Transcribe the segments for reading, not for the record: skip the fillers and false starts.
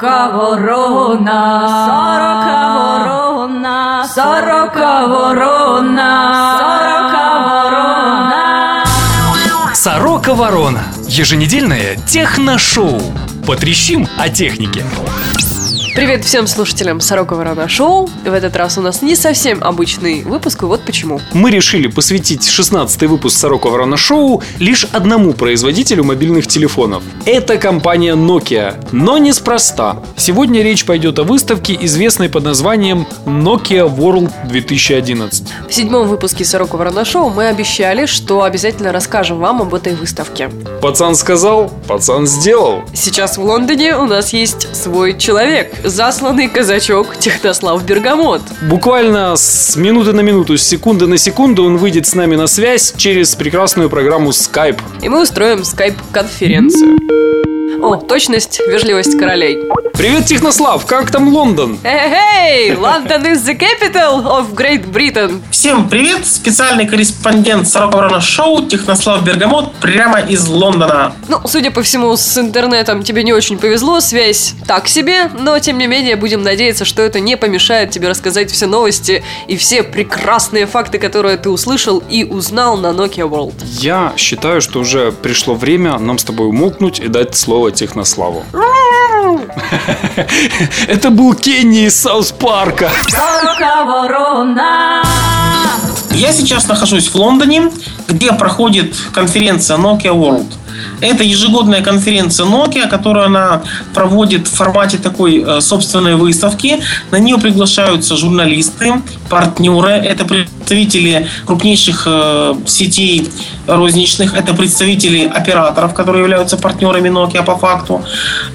Сорока-ворона, сорока-ворона. Сорока-ворона. Еженедельное техно-шоу. Потрещим о технике. Привет всем слушателям Сорока-ворона шоу. В этот раз у нас не совсем обычный выпуск, и вот почему. Мы решили посвятить 16-й выпуск Сорока-ворона шоу лишь одному производителю мобильных телефонов. Это компания Nokia, но неспроста. Сегодня речь пойдет о выставке, известной под названием Nokia World 2011. В 7-м выпуске Сорока-ворона шоу мы обещали, что обязательно расскажем вам об этой выставке. Пацан сказал, пацан сделал. Сейчас в Лондоне у нас есть свой человек. Засланный казачок Технослав Бергамот. Буквально с минуты на минуту, с секунды на секунду он выйдет с нами на связь через прекрасную программу Skype. И мы устроим Skype-конференцию. О, точность, вежливость королей. Привет, Технослав, как там Лондон? Эй, Лондон is the capital of Great Britain. Всем привет, специальный корреспондент Сорока-ворона шоу Технослав Бергамот прямо из Лондона. Ну, судя по всему, с интернетом тебе не очень повезло, связь так себе, но тем не менее будем надеяться, что это не помешает тебе рассказать все новости и все прекрасные факты, которые ты услышал и узнал на Nokia World. Я считаю, что уже пришло время нам с тобой умолкнуть и дать слово Технославу. Это был Кенни из Саус Парка. Сорока-ворона. Я сейчас нахожусь в Лондоне, где проходит конференция Nokia World. Это ежегодная конференция Nokia, которую она проводит в формате такой собственной выставки. На нее приглашаются журналисты, партнеры. Это представители крупнейших сетей розничных. Это представители операторов, которые являются партнерами Nokia по факту.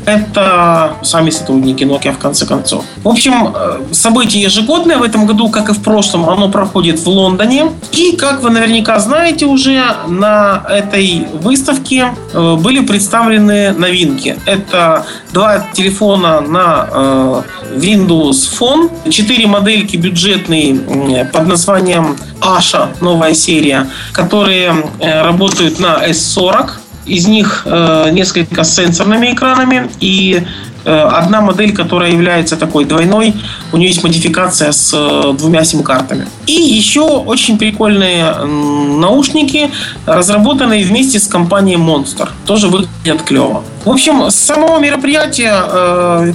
Это сами сотрудники Nokia в конце концов. В общем, событие ежегодное в этом году, как и в прошлом, оно проходит в Лондоне. И, как вы наверняка знаете уже, на этой выставке были представлены новинки. Это 2 телефона на Windows Phone, 4 модельки бюджетные под названием Asha, новая серия, которые работают на S40. Из них несколько с сенсорными экранами и одна модель, которая является такой двойной. У нее есть модификация с 2 сим-картами. И еще очень прикольные наушники, разработанные вместе с компанией Monster. Тоже выглядят клево. В общем, с самого мероприятия,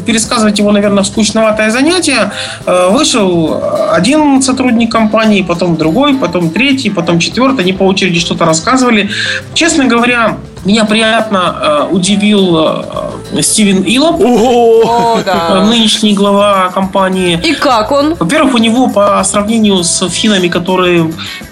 пересказывать его, наверное, скучноватое занятие, вышел один сотрудник компании, потом другой, потом третий, потом четвертый. Они по очереди что-то рассказывали. Честно говоря, меня приятно удивил Стивен Элоп, нынешний глава компании. И как он? Во-первых, у него по сравнению с финнами,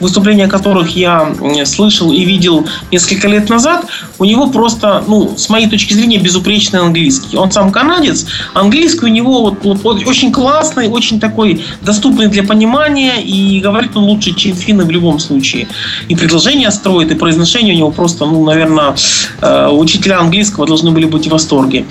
выступления которых я слышал и видел несколько лет назад, у него просто, с моей точки зрения, безупречный английский. Он сам канадец, английский у него очень классный, очень такой доступный для понимания, и говорит он лучше, чем финны в любом случае. И предложения строит, и произношение у него просто, наверное, учителя английского должны были быть в восторге.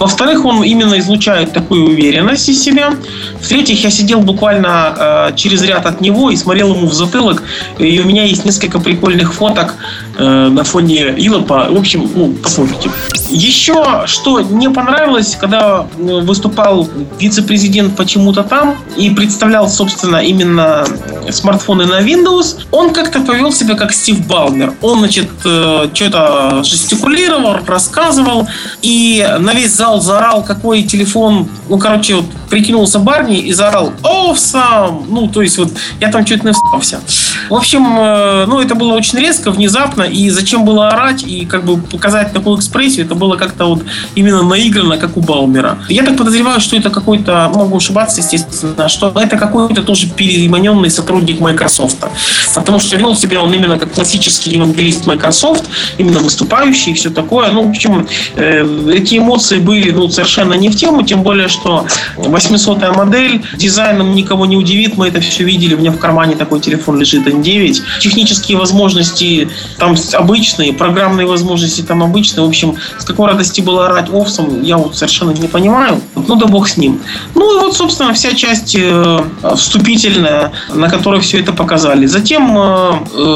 Во-вторых, он именно излучает такую уверенность из себя. В-третьих, я сидел буквально через ряд от него и смотрел ему в затылок. И у меня есть несколько прикольных фоток на фоне Илопа. В общем, посмотрите. Еще что мне понравилось, когда выступал вице-президент почему-то там и представлял, собственно, именно смартфоны на Windows, он как-то повел себя как Стив Балмер. Он, что-то жестикулировал, рассказывал и на весь зал заорал, какой телефон... прикинулся Барни и заорал «Awesome!» Я там чуть не встался. В общем, это было очень резко, внезапно, и зачем было орать и показать такую экспрессию, это было как-то именно наиграно, как у Балмера. Я так подозреваю, что это какой-то, могу ошибаться, естественно, что это какой-то тоже переманенный сотрудник Microsoft. Потому что вел себя он именно как классический евангелист Microsoft, именно выступающий и все такое. В общем, эти эмоции были совершенно не в тему, тем более, что 800-я модель, дизайном никого не удивит, мы это все видели, у меня в кармане такой телефон лежит, N9. Технические возможности там обычные, программные возможности там обычные, в общем, с какой радости было орать овсом, я совершенно не понимаю, да бог с ним. Собственно, вся часть вступительная, на которой все это показали. Затем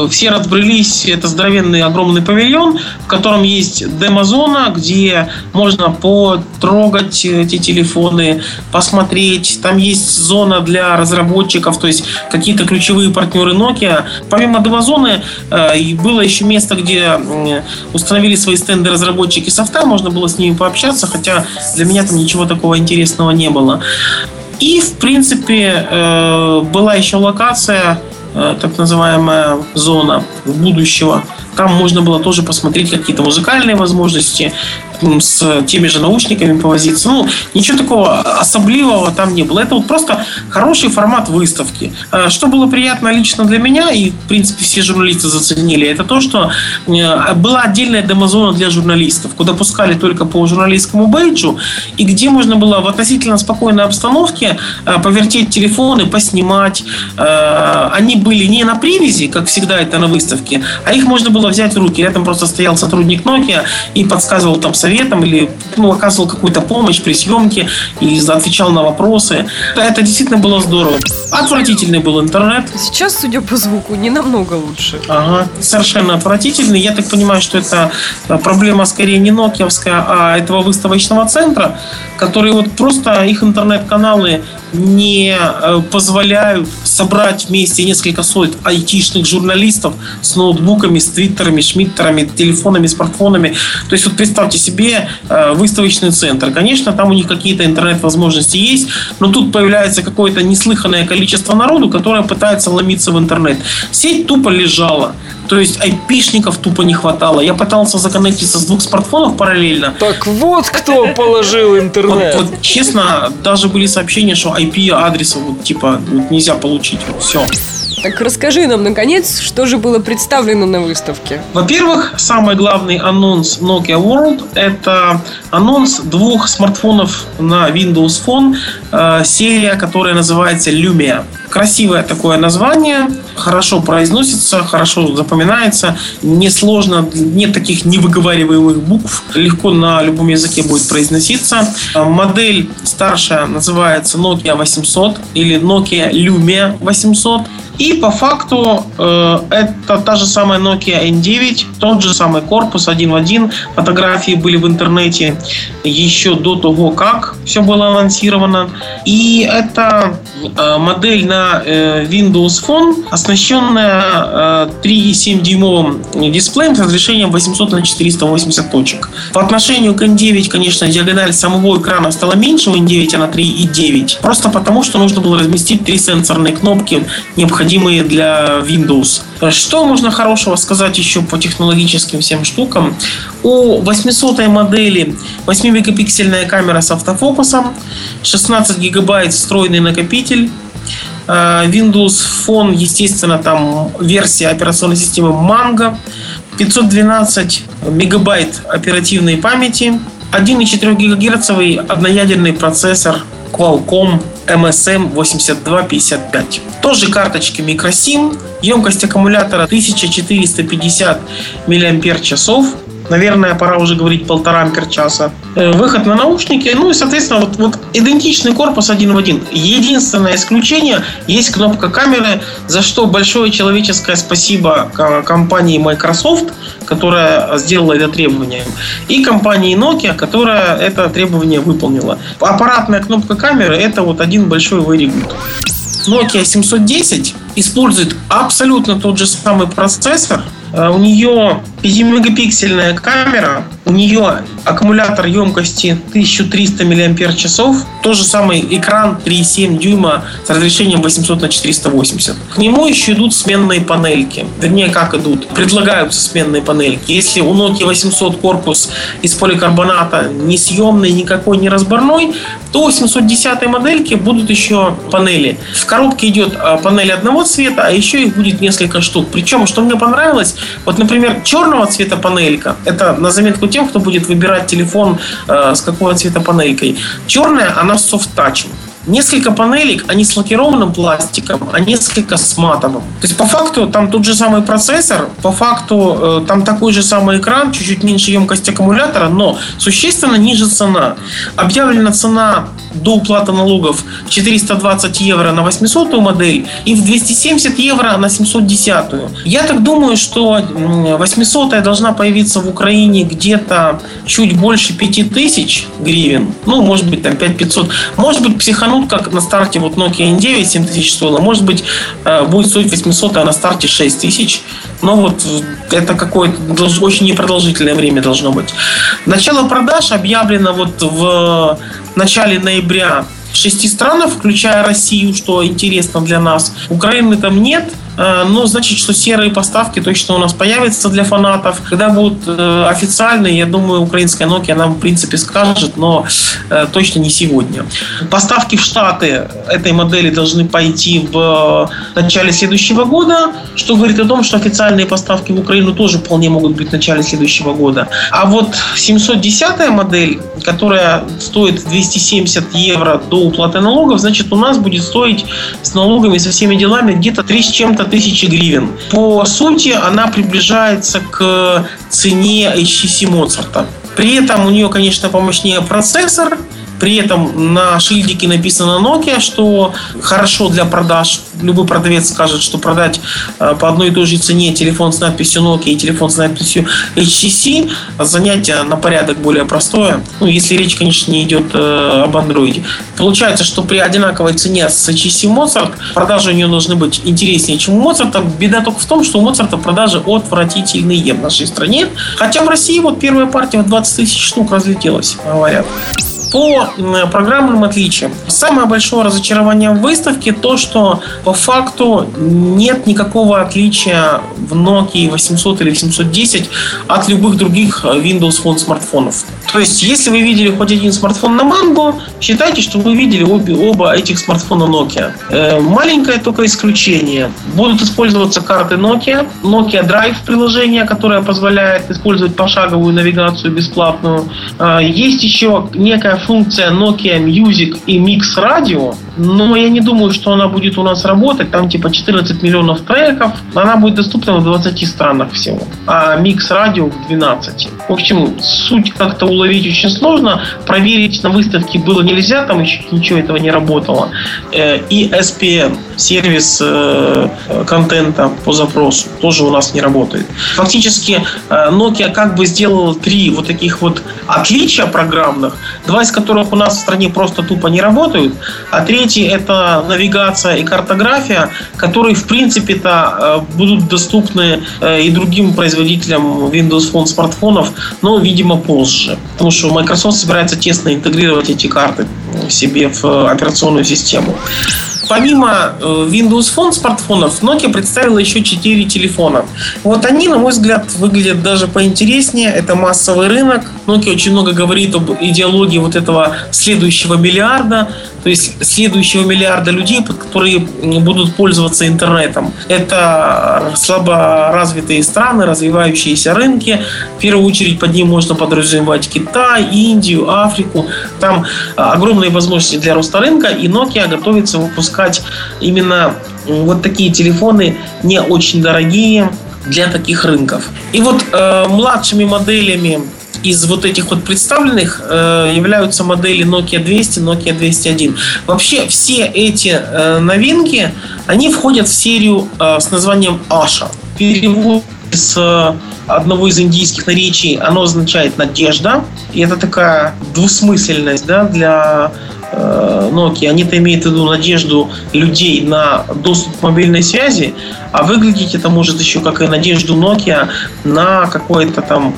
все разбрелись, это здоровенный огромный павильон, в котором есть демозона, где можно потрогать эти телефоны, посмотреть. Там есть зона для разработчиков, то есть какие-то ключевые партнеры Nokia. Помимо демозоны было еще место, где установили свои стенды разработчики софта, можно было с ними пообщаться, хотя для меня там ничего такого интересного не было. И, в принципе, была еще локация, так называемая зона будущего. Там можно было тоже посмотреть какие-то музыкальные возможности, с теми же наушниками повозиться. Ну, ничего такого особливого там не было. Это вот просто хороший формат выставки. Что было приятно лично для меня, и, в принципе, все журналисты заценили, это то, что была отдельная демозона для журналистов, куда пускали только по журналистскому бейджу, и где можно было в относительно спокойной обстановке повертеть телефоны, поснимать. Они были не на привязи, как всегда это на выставке, а их можно было взять в руки. Рядом просто стоял сотрудник Nokia и подсказывал там советом или оказывал какую-то помощь при съемке или отвечал на вопросы. Это действительно было здорово. Отвратительный был интернет. Сейчас, судя по звуку, не намного лучше. Ага, совершенно отвратительный. Я так понимаю, что это проблема скорее не нокиевская, а этого выставочного центра, который вот просто их интернет-каналы не позволяют собрать вместе несколько сот айтишных журналистов с ноутбуками, с твиттерами, шмиттерами, телефонами, смартфонами. То есть вот представьте себе выставочный центр. Конечно, там у них какие-то интернет-возможности есть, но тут появляется какое-то неслыханное количество народу, которое пытается ломиться в интернет. Сеть тупо лежала. То есть айпишников тупо не хватало. Я пытался законнектиться с двух смартфонов параллельно. Так вот кто положил интернет. Вот, честно, даже были сообщения, что IP-адреса нельзя получить. Все. Так расскажи нам, наконец, что же было представлено на выставке? Во-первых, самый главный анонс Nokia World – это анонс двух смартфонов на Windows Phone, серия, которая называется Lumia. Красивое такое название, хорошо произносится, хорошо запоминается, несложно, нет таких невыговариваемых букв, легко на любом языке будет произноситься. Модель старшая называется Nokia 800 или Nokia Lumia 800. И по факту это та же самая Nokia N9, тот же самый корпус, один в один. Фотографии были в интернете еще до того, как все было анонсировано. И это модель на Windows Phone, оснащенная 3,7-дюймовым дисплеем с разрешением 800 на 480 точек. По отношению к N9, конечно, диагональ самого экрана стала меньше у N9, а на 3,9. Просто потому, что нужно было разместить три сенсорные кнопки, необходимые для Windows. Что можно хорошего сказать еще по технологическим всем штукам? У 800-й модели 8-мегапиксельная камера с автофокусом, 16 гигабайт встроенный накопитель, Windows Phone, естественно, там версия операционной системы Mango, 512 мегабайт оперативной памяти, 1,4 гигагерцовый одноядерный процессор Qualcomm msm8255. Тоже карточки microSIM. Емкость аккумулятора 1450 мАч. Наверное, пора уже говорить 1,5 ампер-часа. Выход на наушники. Ну и, соответственно, вот идентичный корпус один в один. Единственное исключение – есть кнопка камеры, за что большое человеческое спасибо компании Microsoft, которая сделала это требование, и компании Nokia, которая это требование выполнила. Аппаратная кнопка камеры – это вот один большой вырегут. Nokia 710 использует абсолютно тот же самый процессор. У нее 5-мегапиксельная камера, у нее аккумулятор емкости 1300 мАч, тот же самый экран 3,7 дюйма с разрешением 800 на 480. К нему еще идут сменные панельки. Вернее, как идут? Предлагаются сменные панельки. Если у Nokia 800 корпус из поликарбоната несъемный, никакой не разборной, то у 710 модельки будут еще панели. В коробке идет панель одного цвета, а еще их будет несколько штук. Причем, что мне понравилось, вот, например, черного цвета панелька, это на заметку тем, кто будет выбирать телефон с какого цвета панелькой. Черная, она с софт-тачем. Несколько панелек, они с лакированным пластиком, а несколько с матовым. То есть по факту там тот же самый процессор, по факту там такой же самый экран, чуть-чуть меньше емкость аккумулятора, но существенно ниже цена. Объявлена цена до уплаты налогов 420 евро на 800-ю модель и в 270 евро на 710-ю. Я так думаю, что 800-я должна появиться в Украине где-то чуть больше 5000 гривен. Ну, может быть, там 5500. Может быть, психанут, как на старте вот Nokia N9 7000 стоила. Может быть, будет стоить 800-я на старте 6000. Но вот это какое-то очень непродолжительное время должно быть. Начало продаж объявлено вот в начале ноября в 6 странах, включая Россию, что интересно для нас. Украины там нет, но значит, что серые поставки точно у нас появятся для фанатов. Когда будут официальные, я думаю, украинская Nokia нам, в принципе, скажет, но точно не сегодня. Поставки в Штаты этой модели должны пойти в начале следующего года, что говорит о том, что официальные поставки в Украину тоже вполне могут быть в начале следующего года. А вот 710-я модель, которая стоит 270 евро до уплаты налогов, значит, у нас будет стоить с налогами, со всеми делами где-то 3 с чем-то тысячи гривен. По сути, она приближается к цене HTC Моцарта. При этом у нее, конечно, помощнее процессор. При этом на шильдике написано Nokia, что хорошо для продаж. Любой продавец скажет, что продать по одной и той же цене телефон с надписью Nokia и телефон с надписью HTC занятие на порядок более простое. Ну, если речь, конечно, не идет об Android. Получается, что при одинаковой цене с HTC Mozart продажи у нее должны быть интереснее, чем у Моцарта. Беда только в том, что у Моцарта продажи отвратительные в нашей стране. Хотя в России вот первая партия в 20 тысяч штук разлетелась, говорят. По программным отличиям. Самое большое разочарование в выставке то, что по факту нет никакого отличия в Nokia 800 или 810 от любых других Windows Phone смартфонов. То есть, если вы видели хоть один смартфон на Mango, считайте, что вы видели оба этих смартфона Nokia. Маленькое только исключение. Будут использоваться карты Nokia, Nokia Drive приложение, которое позволяет использовать пошаговую навигацию бесплатную. Есть еще некая функция Nokia Music и Mix Radio, но я не думаю, что она будет у нас работать. Там типа 14 миллионов треков. Она будет доступна в 20 странах всего, а Mix Radio в 12. В общем, суть как-то уловить очень сложно. Проверить на выставке было нельзя, там еще ничего этого не работало. И SPM, сервис контента по запросу, тоже у нас не работает. Фактически Nokia как бы сделала 3 вот таких вот отличия программных, 2 из которых у нас в стране просто тупо не работают, а 3 это навигация и картография, которые в принципе-то будут доступны и другим производителям Windows Phone смартфонов, но, видимо, позже. Потому что Microsoft собирается тесно интегрировать эти карты в себе в операционную систему. Помимо Windows Phone смартфонов, Nokia представила еще 4 телефона. Вот они, на мой взгляд, выглядят даже поинтереснее. Это массовый рынок. Nokia очень много говорит об идеологии вот этого следующего миллиарда. То есть следующего миллиарда людей, которые будут пользоваться интернетом. Это слаборазвитые страны, развивающиеся рынки. В первую очередь под ним можно подразумевать Китай, Индию, Африку. Там огромные возможности для роста рынка, и Nokia готовится выпускать именно вот такие телефоны, не очень дорогие для таких рынков. И вот младшими моделями из вот этих вот представленных являются модели Nokia 200, Nokia 201. Вообще все эти новинки, они входят в серию с названием Asha. Перевод с одного из индийских наречий, оно означает «надежда». И это такая двусмысленность, да, для Nokia. Они-то имеют в виду надежду людей на доступ к мобильной связи, а выглядеть это может еще как и надежду Nokia на какое-то там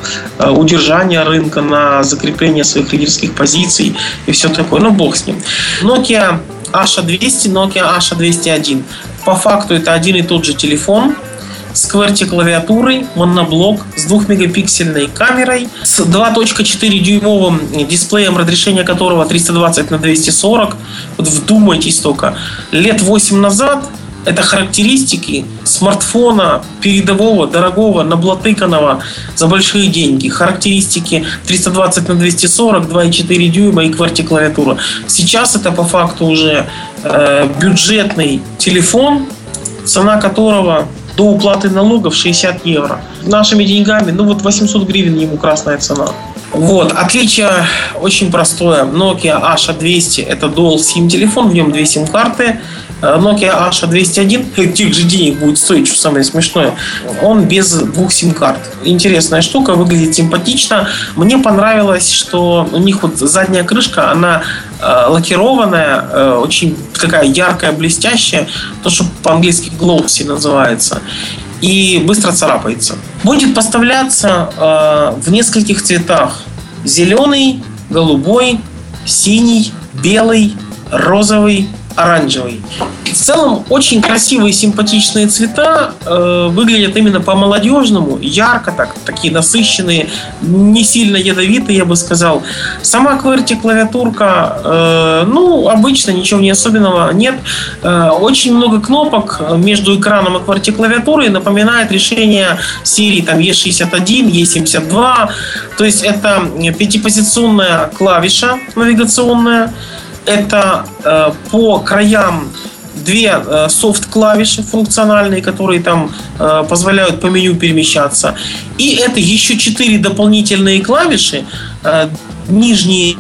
удержание рынка, на закрепление своих лидерских позиций и все такое. Ну, бог с ним. Nokia Asha 200, Nokia Asha 201. По факту это один и тот же телефон с QWERTY-клавиатурой, моноблок, с 2-мегапиксельной камерой, с 2.4-дюймовым дисплеем, разрешение которого 320 на 240. Вот вдумайтесь только, лет 8 назад это характеристики смартфона передового, дорогого, наблатыканного за большие деньги. Характеристики 320 на 240, 2,4 дюйма и QWERTY-клавиатура. Сейчас это по факту уже бюджетный телефон, цена которого до уплаты налогов 60 евро. Нашими деньгами, ну вот 800 гривен ему красная цена. Вот, отличие очень простое. Nokia Asha 200 – это Dual SIM телефон, в нем две сим-карты. Nokia Asha 201 тех же денег будет стоить, что самое смешное. Он без двух сим-карт. Интересная штука, выглядит симпатично. Мне понравилось, что у них вот задняя крышка, она лакированная, очень такая яркая, блестящая. То, что по-английски glossy называется. И быстро царапается. Будет поставляться в нескольких цветах. Зеленый, голубой, синий, белый, розовый, оранжевый. В целом очень красивые, симпатичные цвета, выглядят именно по-молодежному, ярко так, такие насыщенные, не сильно ядовитые, я бы сказал. Сама QWERTY-клавиатурка, обычно ничего не особенного нет. Очень много кнопок между экраном и QWERTY-клавиатурой, напоминает решение серии там, E61, E72. То есть это пятипозиционная клавиша навигационная. Это по краям две софт-клавиши функциональные, которые там позволяют по меню перемещаться. И это еще 4 дополнительные клавиши, нижние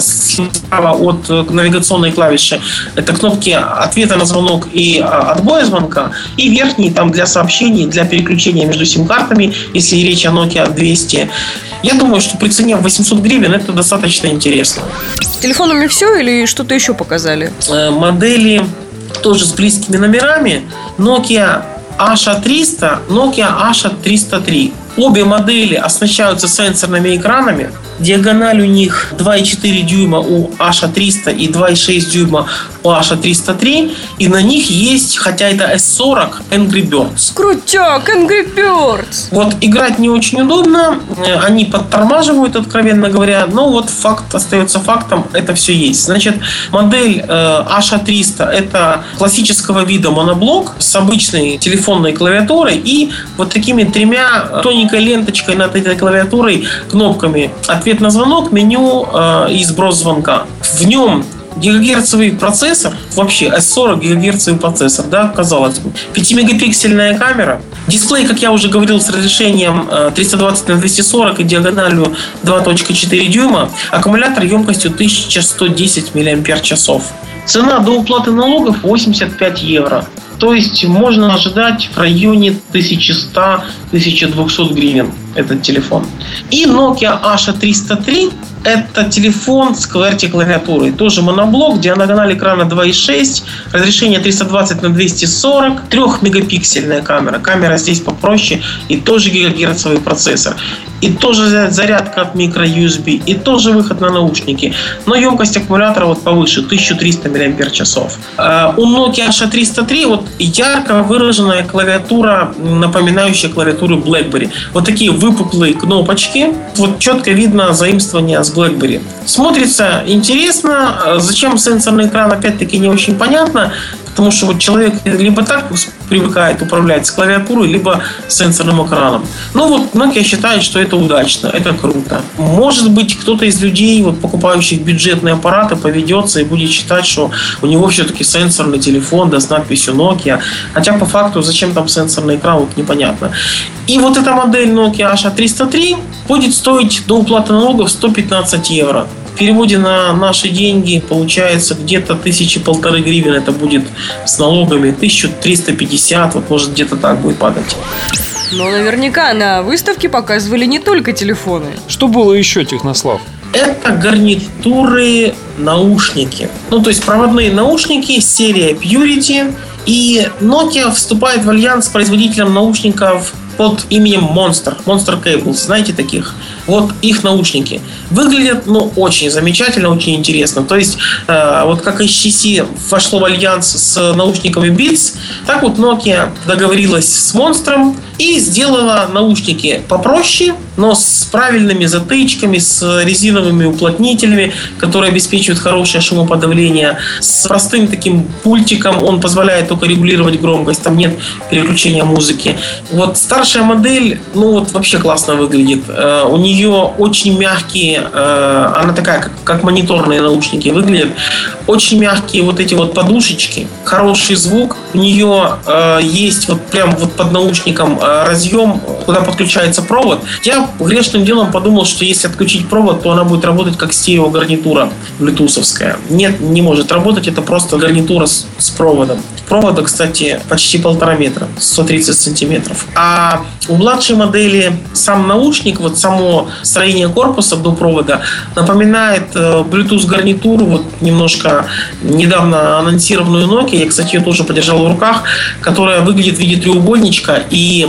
справа от навигационной клавиши. Это кнопки ответа на звонок и отбоя звонка. И верхние там для сообщений, для переключения между сим-картами, если речь о Nokia 200. Я думаю, что при цене в 800 гривен это достаточно интересно. С телефонами все или что-то еще показали? Модели тоже с близкими номерами. Nokia Asha 300, Nokia Asha 303. Обе модели оснащаются сенсорными экранами. Диагональ у них 2,4 дюйма у Asha 300 и 2,6 дюйма у Asha 303. И на них есть, хотя это S40, Angry Birds. Крутяк, Angry Birds! Вот играть не очень удобно. Они подтормаживают, откровенно говоря. Но вот факт остается фактом. Это все есть. Значит, модель Asha 300 это классического вида моноблок с обычной телефонной клавиатурой и вот такими тремя тоненькой ленточкой над этой клавиатурой, кнопками ответ на звонок, меню и сброс звонка. В нем гигагерцовый процессор, вообще S40 гигагерцовый процессор, да, казалось бы. 5-мегапиксельная камера. Дисплей, как я уже говорил, с разрешением 320 на 240 и диагональю 2,4 дюйма. Аккумулятор емкостью 1110 мАч. Цена до уплаты налогов 85 евро. То есть можно ожидать в районе 1100-1200 гривен этот телефон. И Nokia Asha 303 – это телефон с QWERTY-клавиатурой. Тоже моноблок, диагональ экрана 2,6, разрешение 320 на 240, 3-мегапиксельная камера. Камера здесь попроще и тоже гигагерцовый процессор. И тоже зарядка от microUSB, и тоже выход на наушники. Но емкость аккумулятора вот повыше, 1300 мАч. У Nokia Asha 303 вот ярко выраженная клавиатура, напоминающая клавиатуру BlackBerry. Вот такие выпуклые кнопочки. Вот четко видно заимствование с BlackBerry. Смотрится интересно. Зачем сенсорный экран, опять-таки, не очень понятно. Потому что вот человек либо так привыкает управлять с клавиатурой, либо с сенсорным экраном. Но вот Nokia считает, что это удачно, это круто. Может быть, кто-то из людей, вот, покупающих бюджетные аппараты, поведется и будет считать, что у него все-таки сенсорный телефон, да, с надписью Nokia. Хотя по факту, зачем там сенсорный экран, вот непонятно. И вот эта модель Nokia Asha 303 будет стоить до уплаты налогов 115 евро. В переводе на наши деньги получается где-то 1500 гривен. Это будет с налогами 1350, вот может где-то так будет падать. Но наверняка на выставке показывали не только телефоны. Что было еще, Технослав? Это гарнитуры, наушники. Ну, то есть проводные наушники, серия Purity. И Nokia вступает в альянс с производителем наушников под именем Monster Cables, знаете таких? Вот их наушники. Выглядят, очень замечательно, очень интересно. То есть, вот как HTC вошло в альянс с наушниками Beats, так вот Nokia договорилась с Monster'ом и сделала наушники попроще, но с правильными затычками, с резиновыми уплотнителями, которые обеспечивают хорошее шумоподавление, с простым таким пультиком, он позволяет только регулировать громкость, там нет переключения музыки. Вот старшая модель, вообще классно выглядит. У нее очень мягкие, она такая, как мониторные наушники выглядят, очень мягкие вот эти вот подушечки, хороший звук. У нее есть вот прям вот под наушником разъем, куда подключается провод. Я грешным первым делом подумал, что если отключить провод, то она будет работать как стереогарнитура блютусовская. Нет, не может работать, это просто гарнитура с проводом. Провода, кстати, почти 1,5 метра, 130 сантиметров. А у младшей модели сам наушник, вот само строение корпуса до провода напоминает Bluetooth-гарнитуру, вот немножко недавно анонсированную Nokia, я, кстати, ее тоже подержал в руках, которая выглядит в виде треугольничка и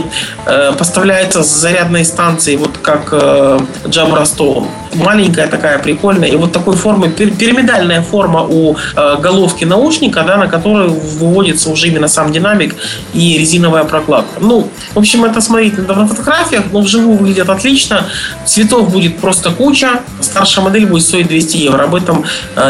поставляется с зарядной станции, вот как Jabra Stone. Маленькая такая, прикольная, и вот такой формы, пирамидальная форма у головки наушника, да, на которую выводится уже именно сам динамик и резиновая прокладка. Ну, в общем, это смотреть надо на фотографиях, но вживую выглядит отлично, цветов будет просто куча, старшая модель будет стоить 200 евро, об этом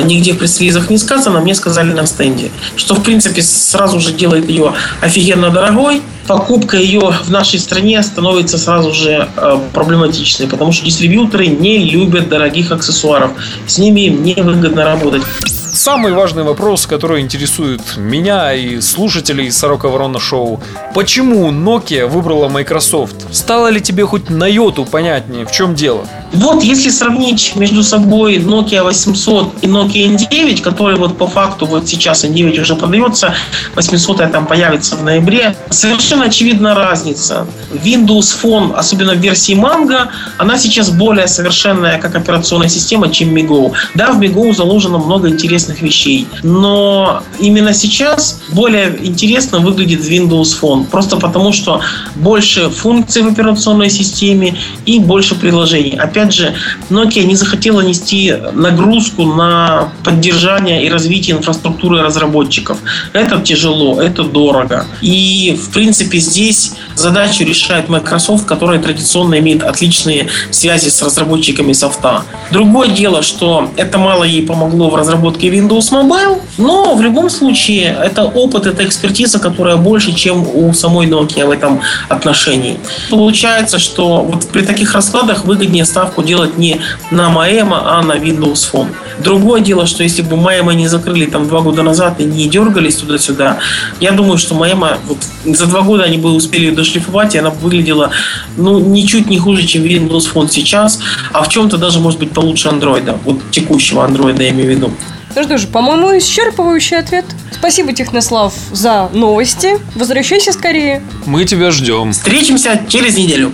нигде в пресс-релизах не сказано, мне сказали на стенде, что, в принципе, сразу же делает ее офигенно дорогой. Покупка ее в нашей стране становится сразу же проблематичной, потому что дистрибьюторы не любят дорогих аксессуаров. С ними невыгодно работать. Самый важный вопрос, который интересует меня и слушателей Сорока-ворона шоу. Почему Nokia выбрала Microsoft? Стало ли тебе хоть на йоту понятнее, в чем дело? Вот если сравнить между собой Nokia 800 и Nokia N9, который вот по факту вот сейчас N9 уже продается, 800 там появится в ноябре, совершенно очевидна разница. Windows Phone, особенно в версии Mango, она сейчас более совершенная как операционная система, чем Meego. Да, в Meego заложено много интересных вещей. Но именно сейчас более интересно выглядит Windows Phone. Просто потому, что больше функций в операционной системе и больше приложений. Опять же, Nokia не захотела нести нагрузку на поддержание и развитие инфраструктуры разработчиков. Это тяжело, это дорого. И, в принципе, здесь задачу решает Microsoft, которая традиционно имеет отличные связи с разработчиками софта. Другое дело, что это мало ей помогло в разработке Windows Mobile, но в любом случае это опыт, это экспертиза, которая больше, чем у самой Nokia в этом отношении. Получается, что вот при таких раскладах выгоднее ставку делать не на Maemo, а на Windows Phone. Другое дело, что если бы Maemo не закрыли там 2 года назад и не дергались туда-сюда, я думаю, что Maemo вот, за 2 года они бы успели ее дошлифовать, и она выглядела ну ничуть не хуже, чем Windows Phone сейчас, а в чем-то даже может быть получше Android, вот текущего Android я имею в виду. Ну что же, по-моему, исчерпывающий ответ. Спасибо, Технослав, за новости. Возвращайся скорее. Мы тебя ждем. Встретимся через неделю.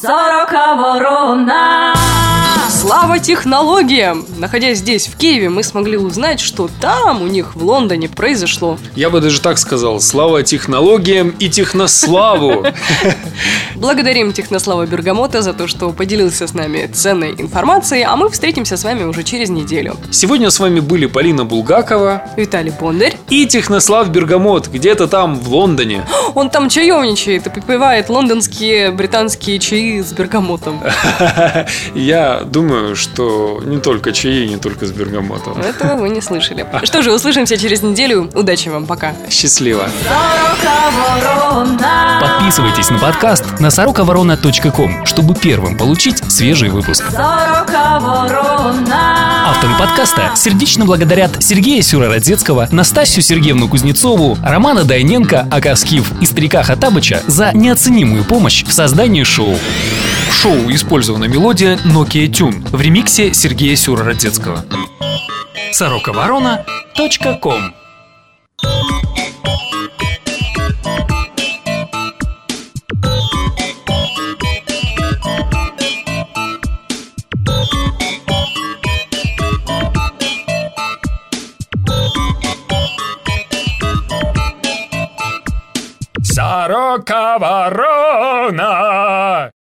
Сорока-ворона. Слава технологиям! Находясь здесь, в Киеве, мы смогли узнать, что там у них в Лондоне произошло. Я бы даже так сказал. Слава технологиям и технославу! Благодарим Технослава Бергамота за то, что поделился с нами ценной информацией, а мы встретимся с вами уже через неделю. Сегодня с вами были Полина Булгакова, Виталий Бондарь и Технослав Бергамот, где-то там в Лондоне. Он там чаевничает и попивает лондонские британские чаи с бергамотом. Я думаю, что не только чаи, не только с бергамотом. Этого вы не слышали. Что же, услышимся через неделю. Удачи вам, пока. Счастливо. Подписывайтесь на подкаст на сорокаворона.ком, чтобы первым получить свежий выпуск. Авторы подкаста сердечно благодарят Сергея Сюрородзецкого, Настасью Сергеевну Кузнецову, Романа Дайненко, ака Скиф и Старика Хатабыча за неоценимую помощь в создании шоу. В шоу использована мелодия Nokia Tune в ремиксе Сергея Сюрородзецкого. Сорокаворона.ком. Сорока-ворона.